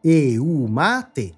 EUMATE,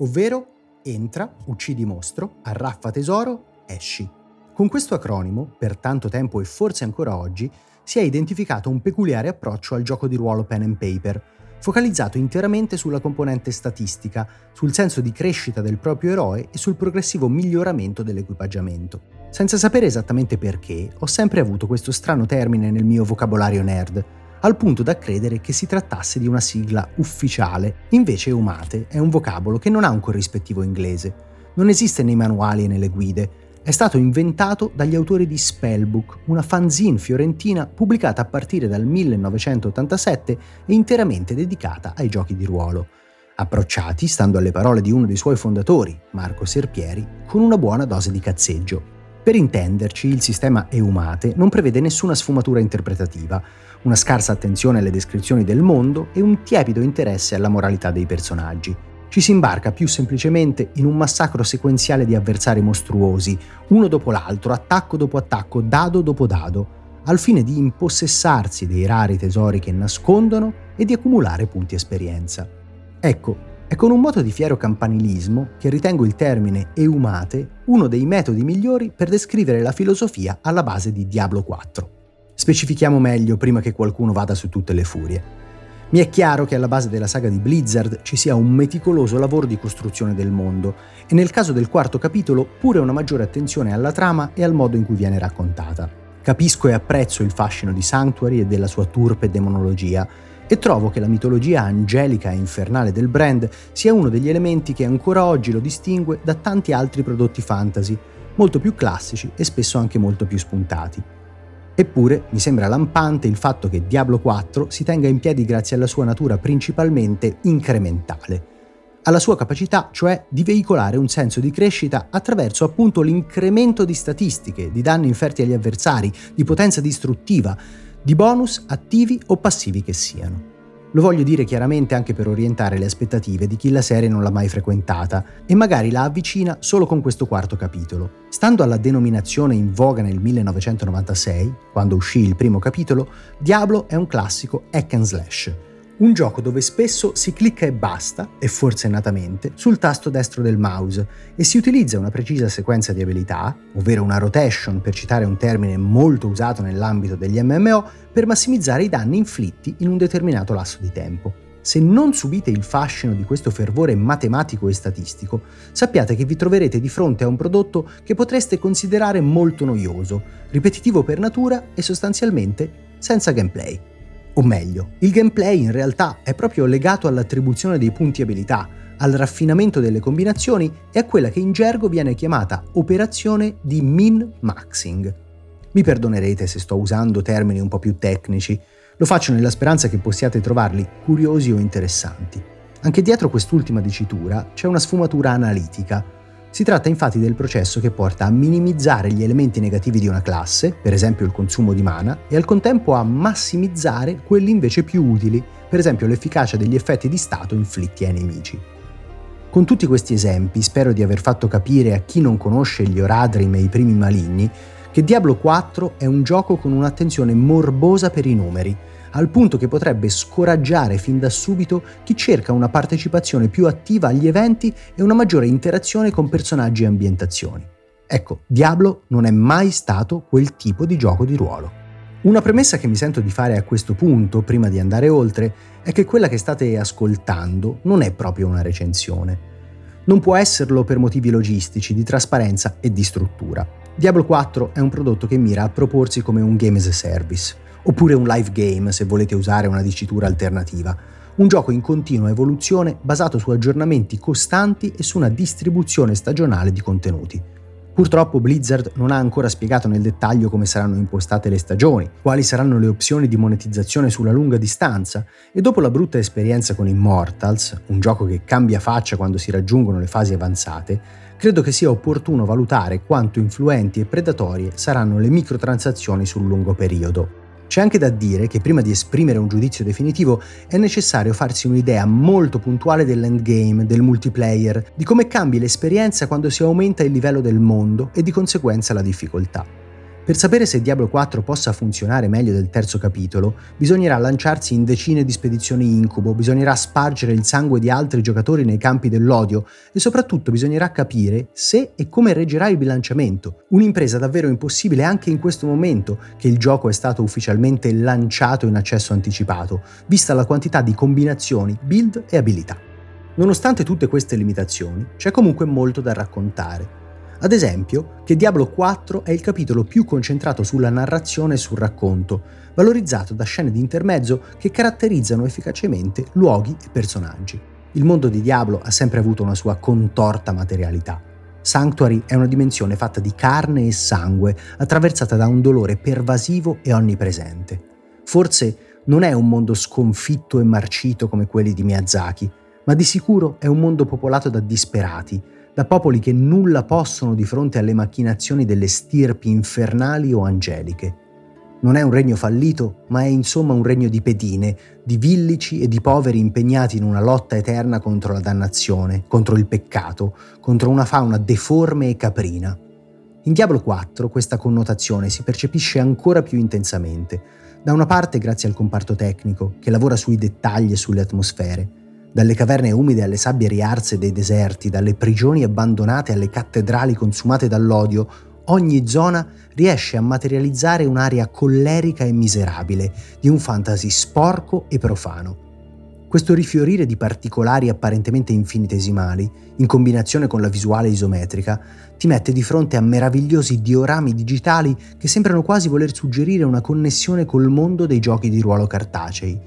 ovvero entra, uccidi mostro, arraffa tesoro, esci. Con questo acronimo, per tanto tempo e forse ancora oggi, si è identificato un peculiare approccio al gioco di ruolo pen and paper, focalizzato interamente sulla componente statistica, sul senso di crescita del proprio eroe e sul progressivo miglioramento dell'equipaggiamento. Senza sapere esattamente perché, ho sempre avuto questo strano termine nel mio vocabolario nerd, al punto da credere che si trattasse di una sigla ufficiale. Invece EUMATE è un vocabolo che non ha un corrispettivo inglese, non esiste nei manuali e nelle guide, è stato inventato dagli autori di Spellbook, una fanzine fiorentina pubblicata a partire dal 1987 e interamente dedicata ai giochi di ruolo, approcciati, stando alle parole di uno dei suoi fondatori, Marco Serpieri, con una buona dose di cazzeggio. Per intenderci, il sistema EUMATE non prevede nessuna sfumatura interpretativa, una scarsa attenzione alle descrizioni del mondo e un tiepido interesse alla moralità dei personaggi. Ci si imbarca più semplicemente in un massacro sequenziale di avversari mostruosi, uno dopo l'altro, attacco dopo attacco, dado dopo dado, al fine di impossessarsi dei rari tesori che nascondono e di accumulare punti esperienza. Ecco, è con un moto di fiero campanilismo che ritengo il termine EUMATE uno dei metodi migliori per descrivere la filosofia alla base di Diablo IV. Specifichiamo meglio prima che qualcuno vada su tutte le furie. Mi è chiaro che alla base della saga di Blizzard ci sia un meticoloso lavoro di costruzione del mondo e nel caso del quarto capitolo pure una maggiore attenzione alla trama e al modo in cui viene raccontata. Capisco e apprezzo il fascino di Sanctuary e della sua turpe demonologia, e trovo che la mitologia angelica e infernale del brand sia uno degli elementi che ancora oggi lo distingue da tanti altri prodotti fantasy, molto più classici e spesso anche molto più spuntati. Eppure mi sembra lampante il fatto che Diablo 4 si tenga in piedi grazie alla sua natura principalmente incrementale, alla sua capacità cioè di veicolare un senso di crescita attraverso appunto l'incremento di statistiche, di danni inferti agli avversari, di potenza distruttiva, di bonus attivi o passivi che siano. Lo voglio dire chiaramente anche per orientare le aspettative di chi la serie non l'ha mai frequentata e magari la avvicina solo con questo quarto capitolo. Stando alla denominazione in voga nel 1996, quando uscì il primo capitolo, Diablo è un classico hack and slash, un gioco dove spesso si clicca e basta, e forsennatamente, sul tasto destro del mouse e si utilizza una precisa sequenza di abilità, ovvero una rotation per citare un termine molto usato nell'ambito degli MMO, per massimizzare i danni inflitti in un determinato lasso di tempo. Se non subite il fascino di questo fervore matematico e statistico, sappiate che vi troverete di fronte a un prodotto che potreste considerare molto noioso, ripetitivo per natura e sostanzialmente senza gameplay. O meglio, il gameplay in realtà è proprio legato all'attribuzione dei punti abilità, al raffinamento delle combinazioni e a quella che in gergo viene chiamata operazione di min-maxing. Mi perdonerete se sto usando termini un po' più tecnici, lo faccio nella speranza che possiate trovarli curiosi o interessanti. Anche dietro quest'ultima dicitura c'è una sfumatura analitica. Si tratta infatti del processo che porta a minimizzare gli elementi negativi di una classe, per esempio il consumo di mana, e al contempo a massimizzare quelli invece più utili, per esempio l'efficacia degli effetti di stato inflitti ai nemici. Con tutti questi esempi spero di aver fatto capire a chi non conosce gli Oradrim e i primi maligni che Diablo 4 è un gioco con un'attenzione morbosa per i numeri, al punto che potrebbe scoraggiare fin da subito chi cerca una partecipazione più attiva agli eventi e una maggiore interazione con personaggi e ambientazioni. Ecco, Diablo non è mai stato quel tipo di gioco di ruolo. Una premessa che mi sento di fare a questo punto, prima di andare oltre, è che quella che state ascoltando non è proprio una recensione. Non può esserlo per motivi logistici, di trasparenza e di struttura. Diablo 4 è un prodotto che mira a proporsi come un game as a service, oppure un live game se volete usare una dicitura alternativa, un gioco in continua evoluzione basato su aggiornamenti costanti e su una distribuzione stagionale di contenuti. Purtroppo Blizzard non ha ancora spiegato nel dettaglio come saranno impostate le stagioni, quali saranno le opzioni di monetizzazione sulla lunga distanza, e dopo la brutta esperienza con Immortals, un gioco che cambia faccia quando si raggiungono le fasi avanzate, credo che sia opportuno valutare quanto influenti e predatorie saranno le microtransazioni sul lungo periodo. C'è anche da dire che prima di esprimere un giudizio definitivo è necessario farsi un'idea molto puntuale dell'endgame, del multiplayer, di come cambi l'esperienza quando si aumenta il livello del mondo e di conseguenza la difficoltà. Per sapere se Diablo 4 possa funzionare meglio del terzo capitolo, bisognerà lanciarsi in decine di spedizioni incubo, bisognerà spargere il sangue di altri giocatori nei campi dell'odio e soprattutto bisognerà capire se e come reggerà il bilanciamento. Un'impresa davvero impossibile anche in questo momento che il gioco è stato ufficialmente lanciato in accesso anticipato, vista la quantità di combinazioni, build e abilità. Nonostante tutte queste limitazioni, c'è comunque molto da raccontare. Ad esempio, che Diablo 4 è il capitolo più concentrato sulla narrazione e sul racconto, valorizzato da scene di intermezzo che caratterizzano efficacemente luoghi e personaggi. Il mondo di Diablo ha sempre avuto una sua contorta materialità. Sanctuary è una dimensione fatta di carne e sangue, attraversata da un dolore pervasivo e onnipresente. Forse non è un mondo sconfitto e marcito come quelli di Miyazaki, ma di sicuro è un mondo popolato da disperati, da popoli che nulla possono di fronte alle macchinazioni delle stirpi infernali o angeliche. Non è un regno fallito, ma è insomma un regno di pedine, di villici e di poveri impegnati in una lotta eterna contro la dannazione, contro il peccato, contro una fauna deforme e caprina. In Diablo 4 questa connotazione si percepisce ancora più intensamente, da una parte grazie al comparto tecnico, che lavora sui dettagli e sulle atmosfere, dalle caverne umide alle sabbie riarse dei deserti, dalle prigioni abbandonate alle cattedrali consumate dall'odio, ogni zona riesce a materializzare un'area collerica e miserabile, di un fantasy sporco e profano. Questo rifiorire di particolari apparentemente infinitesimali, in combinazione con la visuale isometrica, ti mette di fronte a meravigliosi diorami digitali che sembrano quasi voler suggerire una connessione col mondo dei giochi di ruolo cartacei,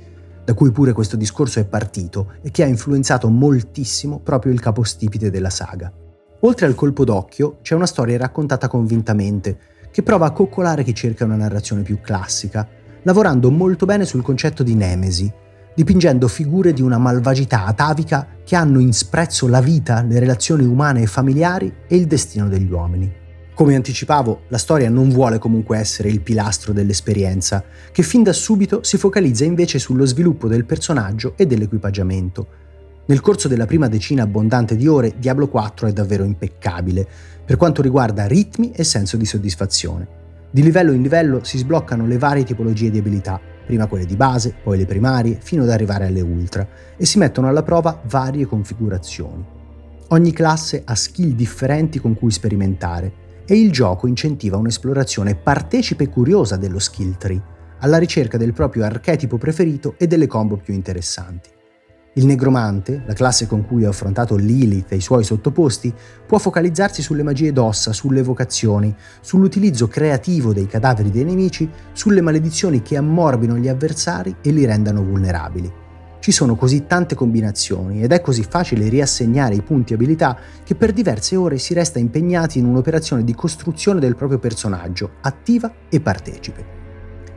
da cui pure questo discorso è partito e che ha influenzato moltissimo proprio il capostipite della saga. Oltre al colpo d'occhio, c'è una storia raccontata convintamente, che prova a coccolare chi cerca una narrazione più classica, lavorando molto bene sul concetto di nemesi, dipingendo figure di una malvagità atavica che hanno in sprezzo la vita, le relazioni umane e familiari e il destino degli uomini. Come anticipavo, la storia non vuole comunque essere il pilastro dell'esperienza, che fin da subito si focalizza invece sullo sviluppo del personaggio e dell'equipaggiamento. Nel corso della prima decina abbondante di ore, Diablo 4 è davvero impeccabile, per quanto riguarda ritmi e senso di soddisfazione. Di livello in livello si sbloccano le varie tipologie di abilità, prima quelle di base, poi le primarie, fino ad arrivare alle ultra, e si mettono alla prova varie configurazioni. Ogni classe ha skill differenti con cui sperimentare, e il gioco incentiva un'esplorazione partecipe e curiosa dello skill tree, alla ricerca del proprio archetipo preferito e delle combo più interessanti. Il Negromante, la classe con cui ho affrontato Lilith e i suoi sottoposti, può focalizzarsi sulle magie d'ossa, sulle evocazioni, sull'utilizzo creativo dei cadaveri dei nemici, sulle maledizioni che ammorbino gli avversari e li rendano vulnerabili. Ci sono così tante combinazioni ed è così facile riassegnare i punti abilità che per diverse ore si resta impegnati in un'operazione di costruzione del proprio personaggio, attiva e partecipe,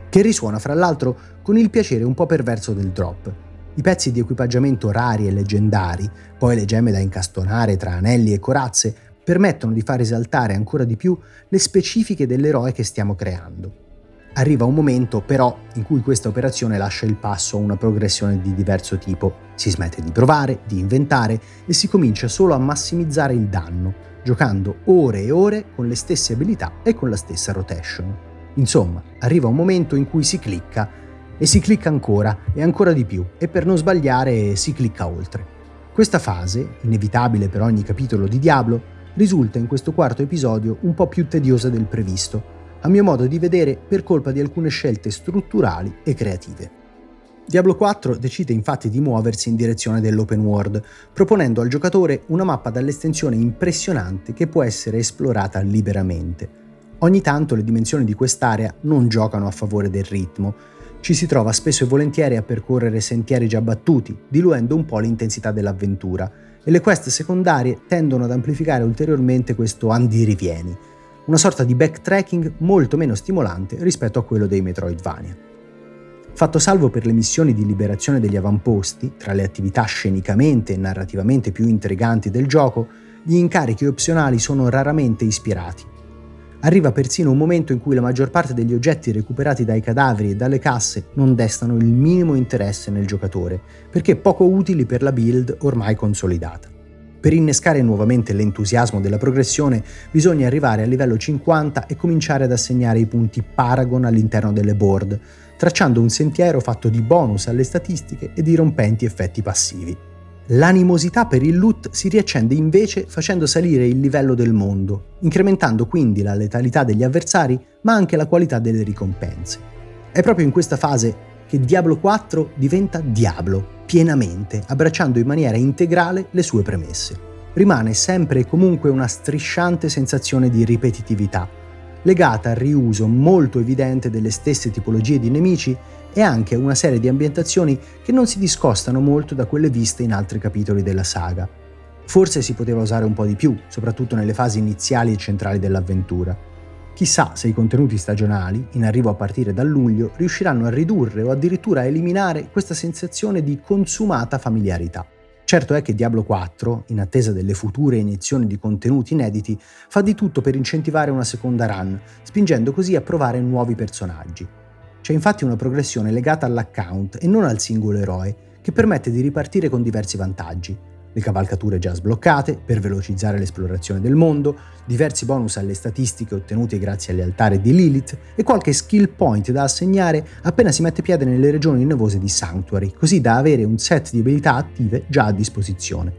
che risuona fra l'altro con il piacere un po' perverso del drop. I pezzi di equipaggiamento rari e leggendari, poi le gemme da incastonare tra anelli e corazze, permettono di far esaltare ancora di più le specifiche dell'eroe che stiamo creando. Arriva un momento, però, in cui questa operazione lascia il passo a una progressione di diverso tipo. Si smette di provare, di inventare e si comincia solo a massimizzare il danno, giocando ore e ore con le stesse abilità e con la stessa rotation. Insomma, arriva un momento in cui si clicca, e si clicca ancora, e ancora di più, e per non sbagliare si clicca oltre. Questa fase, inevitabile per ogni capitolo di Diablo, risulta in questo quarto episodio un po' più tediosa del previsto, a mio modo di vedere per colpa di alcune scelte strutturali e creative. Diablo 4 decide infatti di muoversi in direzione dell'open world, proponendo al giocatore una mappa dall'estensione impressionante che può essere esplorata liberamente. Ogni tanto le dimensioni di quest'area non giocano a favore del ritmo, ci si trova spesso e volentieri a percorrere sentieri già battuti, diluendo un po' l'intensità dell'avventura, e le quest secondarie tendono ad amplificare ulteriormente questo andirivieni, una sorta di backtracking molto meno stimolante rispetto a quello dei Metroidvania. Fatto salvo per le missioni di liberazione degli avamposti, tra le attività scenicamente e narrativamente più intriganti del gioco, gli incarichi opzionali sono raramente ispirati. Arriva persino un momento in cui la maggior parte degli oggetti recuperati dai cadaveri e dalle casse non destano il minimo interesse nel giocatore, perché poco utili per la build ormai consolidata. Per innescare nuovamente l'entusiasmo della progressione bisogna arrivare al livello 50 e cominciare ad assegnare i punti Paragon all'interno delle board, tracciando un sentiero fatto di bonus alle statistiche e di rompenti effetti passivi. L'animosità per il loot si riaccende invece facendo salire il livello del mondo, incrementando quindi la letalità degli avversari ma anche la qualità delle ricompense. È proprio in questa fase che Diablo 4 diventa Diablo, pienamente, abbracciando in maniera integrale le sue premesse. Rimane sempre e comunque una strisciante sensazione di ripetitività, legata al riuso molto evidente delle stesse tipologie di nemici e anche una serie di ambientazioni che non si discostano molto da quelle viste in altri capitoli della saga. Forse si poteva usare un po' di più, soprattutto nelle fasi iniziali e centrali dell'avventura. Chissà se i contenuti stagionali, in arrivo a partire da luglio, riusciranno a ridurre o addirittura a eliminare questa sensazione di consumata familiarità. Certo è che Diablo 4, in attesa delle future iniezioni di contenuti inediti, fa di tutto per incentivare una seconda run, spingendo così a provare nuovi personaggi. C'è infatti una progressione legata all'account e non al singolo eroe, che permette di ripartire con diversi vantaggi: le cavalcature già sbloccate per velocizzare l'esplorazione del mondo, diversi bonus alle statistiche ottenute grazie agli altari di Lilith e qualche skill point da assegnare appena si mette piede nelle regioni nevose di Sanctuary, così da avere un set di abilità attive già a disposizione.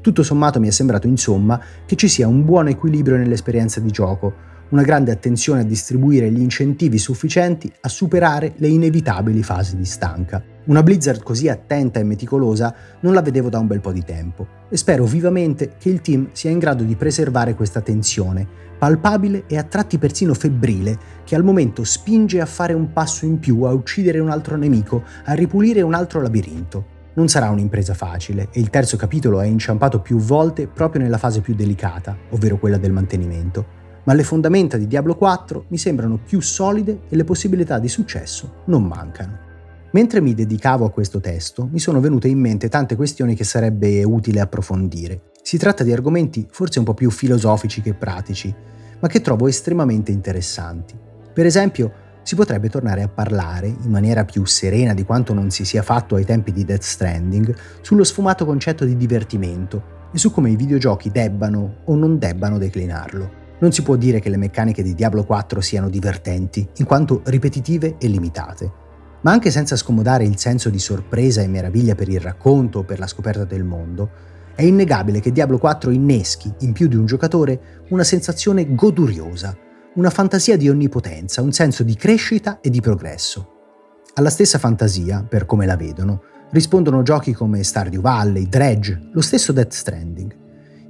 Tutto sommato mi è sembrato insomma che ci sia un buon equilibrio nell'esperienza di gioco, una grande attenzione a distribuire gli incentivi sufficienti a superare le inevitabili fasi di stanca. Una Blizzard così attenta e meticolosa non la vedevo da un bel po' di tempo e spero vivamente che il team sia in grado di preservare questa tensione, palpabile e a tratti persino febbrile, che al momento spinge a fare un passo in più, a uccidere un altro nemico, a ripulire un altro labirinto. Non sarà un'impresa facile e il terzo capitolo è inciampato più volte proprio nella fase più delicata, ovvero quella del mantenimento. Ma le fondamenta di Diablo 4 mi sembrano più solide e le possibilità di successo non mancano. Mentre mi dedicavo a questo testo, mi sono venute in mente tante questioni che sarebbe utile approfondire. Si tratta di argomenti forse un po' più filosofici che pratici, ma che trovo estremamente interessanti. Per esempio, si potrebbe tornare a parlare, in maniera più serena di quanto non si sia fatto ai tempi di Death Stranding, sullo sfumato concetto di divertimento e su come i videogiochi debbano o non debbano declinarlo. Non si può dire che le meccaniche di Diablo 4 siano divertenti, in quanto ripetitive e limitate, ma anche senza scomodare il senso di sorpresa e meraviglia per il racconto o per la scoperta del mondo, è innegabile che Diablo 4 inneschi, in più di un giocatore, una sensazione goduriosa, una fantasia di onnipotenza, un senso di crescita e di progresso. Alla stessa fantasia, per come la vedono, rispondono giochi come Stardew Valley, Dredge, lo stesso Death Stranding.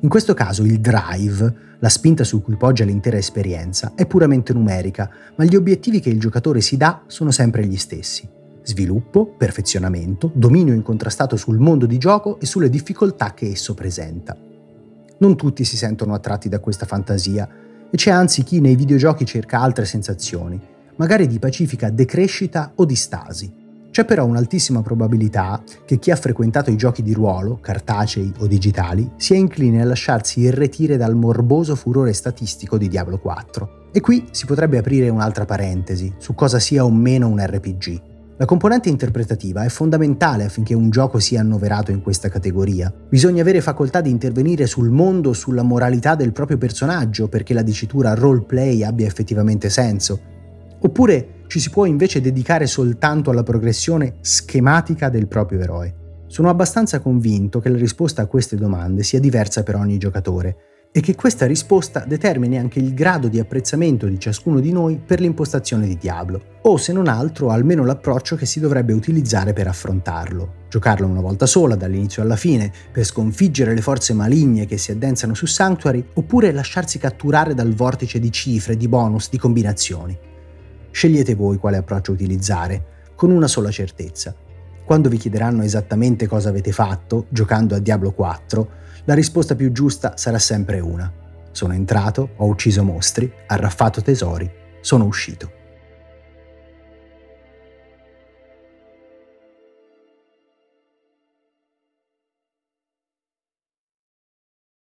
In questo caso il drive, la spinta su cui poggia l'intera esperienza, è puramente numerica, ma gli obiettivi che il giocatore si dà sono sempre gli stessi: sviluppo, perfezionamento, dominio incontrastato sul mondo di gioco e sulle difficoltà che esso presenta. Non tutti si sentono attratti da questa fantasia, e c'è anzi chi nei videogiochi cerca altre sensazioni, magari di pacifica decrescita o di stasi. C'è però un'altissima probabilità che chi ha frequentato i giochi di ruolo, cartacei o digitali, sia incline a lasciarsi irretire dal morboso furore statistico di Diablo 4. E qui si potrebbe aprire un'altra parentesi su cosa sia o meno un RPG. La componente interpretativa è fondamentale affinché un gioco sia annoverato in questa categoria. Bisogna avere facoltà di intervenire sul mondo, sulla moralità del proprio personaggio perché la dicitura roleplay abbia effettivamente senso. Oppure ci si può invece dedicare soltanto alla progressione schematica del proprio eroe. Sono abbastanza convinto che la risposta a queste domande sia diversa per ogni giocatore e che questa risposta determini anche il grado di apprezzamento di ciascuno di noi per l'impostazione di Diablo, o se non altro almeno l'approccio che si dovrebbe utilizzare per affrontarlo. Giocarlo una volta sola, dall'inizio alla fine, per sconfiggere le forze maligne che si addensano su Sanctuary, oppure lasciarsi catturare dal vortice di cifre, di bonus, di combinazioni. Scegliete voi quale approccio utilizzare, con una sola certezza. Quando vi chiederanno esattamente cosa avete fatto giocando a Diablo 4, la risposta più giusta sarà sempre una: sono entrato, ho ucciso mostri, arraffato tesori, sono uscito.